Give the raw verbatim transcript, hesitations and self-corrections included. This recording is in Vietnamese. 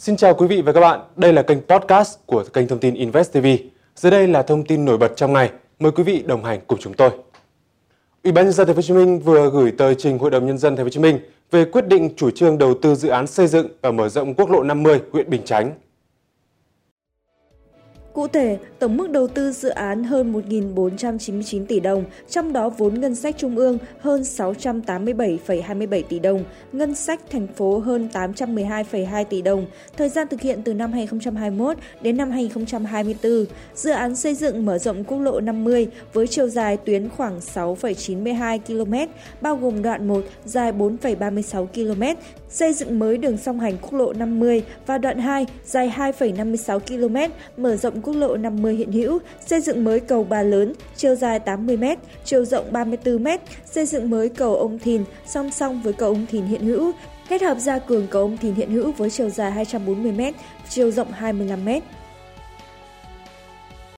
Xin chào quý vị và các bạn, đây là kênh podcast của kênh thông tin Invest ti vi. Dưới đây là thông tin nổi bật trong ngày, mời quý vị đồng hành cùng chúng tôi. Ủy ban nhân dân thành phố Hồ Chí Minh vừa gửi tờ trình Hội đồng nhân dân thành phố Hồ Chí Minh về quyết định chủ trương đầu tư dự án xây dựng và mở rộng quốc lộ năm mươi huyện Bình Chánh. Cụ thể, tổng mức đầu tư dự án hơn một nghìn bốn trăm chín mươi chín tỷ đồng, trong đó vốn ngân sách trung ương hơn sáu trăm tám mươi bảy phẩy hai mươi bảy tỷ đồng, ngân sách thành phố hơn tám trăm mười hai phẩy hai tỷ đồng, thời gian thực hiện từ năm hai nghìn không trăm hai mươi mốt đến năm hai nghìn không trăm hai mươi tư. Dự án xây dựng mở rộng quốc lộ năm mươi với chiều dài tuyến khoảng sáu phẩy chín mươi hai ki lô mét, bao gồm đoạn một dài bốn phẩy ba mươi sáu ki lô mét, xây dựng mới đường song hành quốc lộ năm mươi và đoạn hai dài hai phẩy năm mươi sáu ki lô mét, mở rộng quốc lộ năm mươi hiện hữu, xây dựng mới cầu Bà Lớn, chiều dài tám mươi mét, chiều rộng ba mươi tư mét, xây dựng mới cầu Ông Thìn song song với cầu Ông Thìn hiện hữu, kết hợp gia cường cầu Ông Thìn hiện hữu với chiều dài hai trăm bốn mươi mét, chiều rộng hai mươi lăm mét.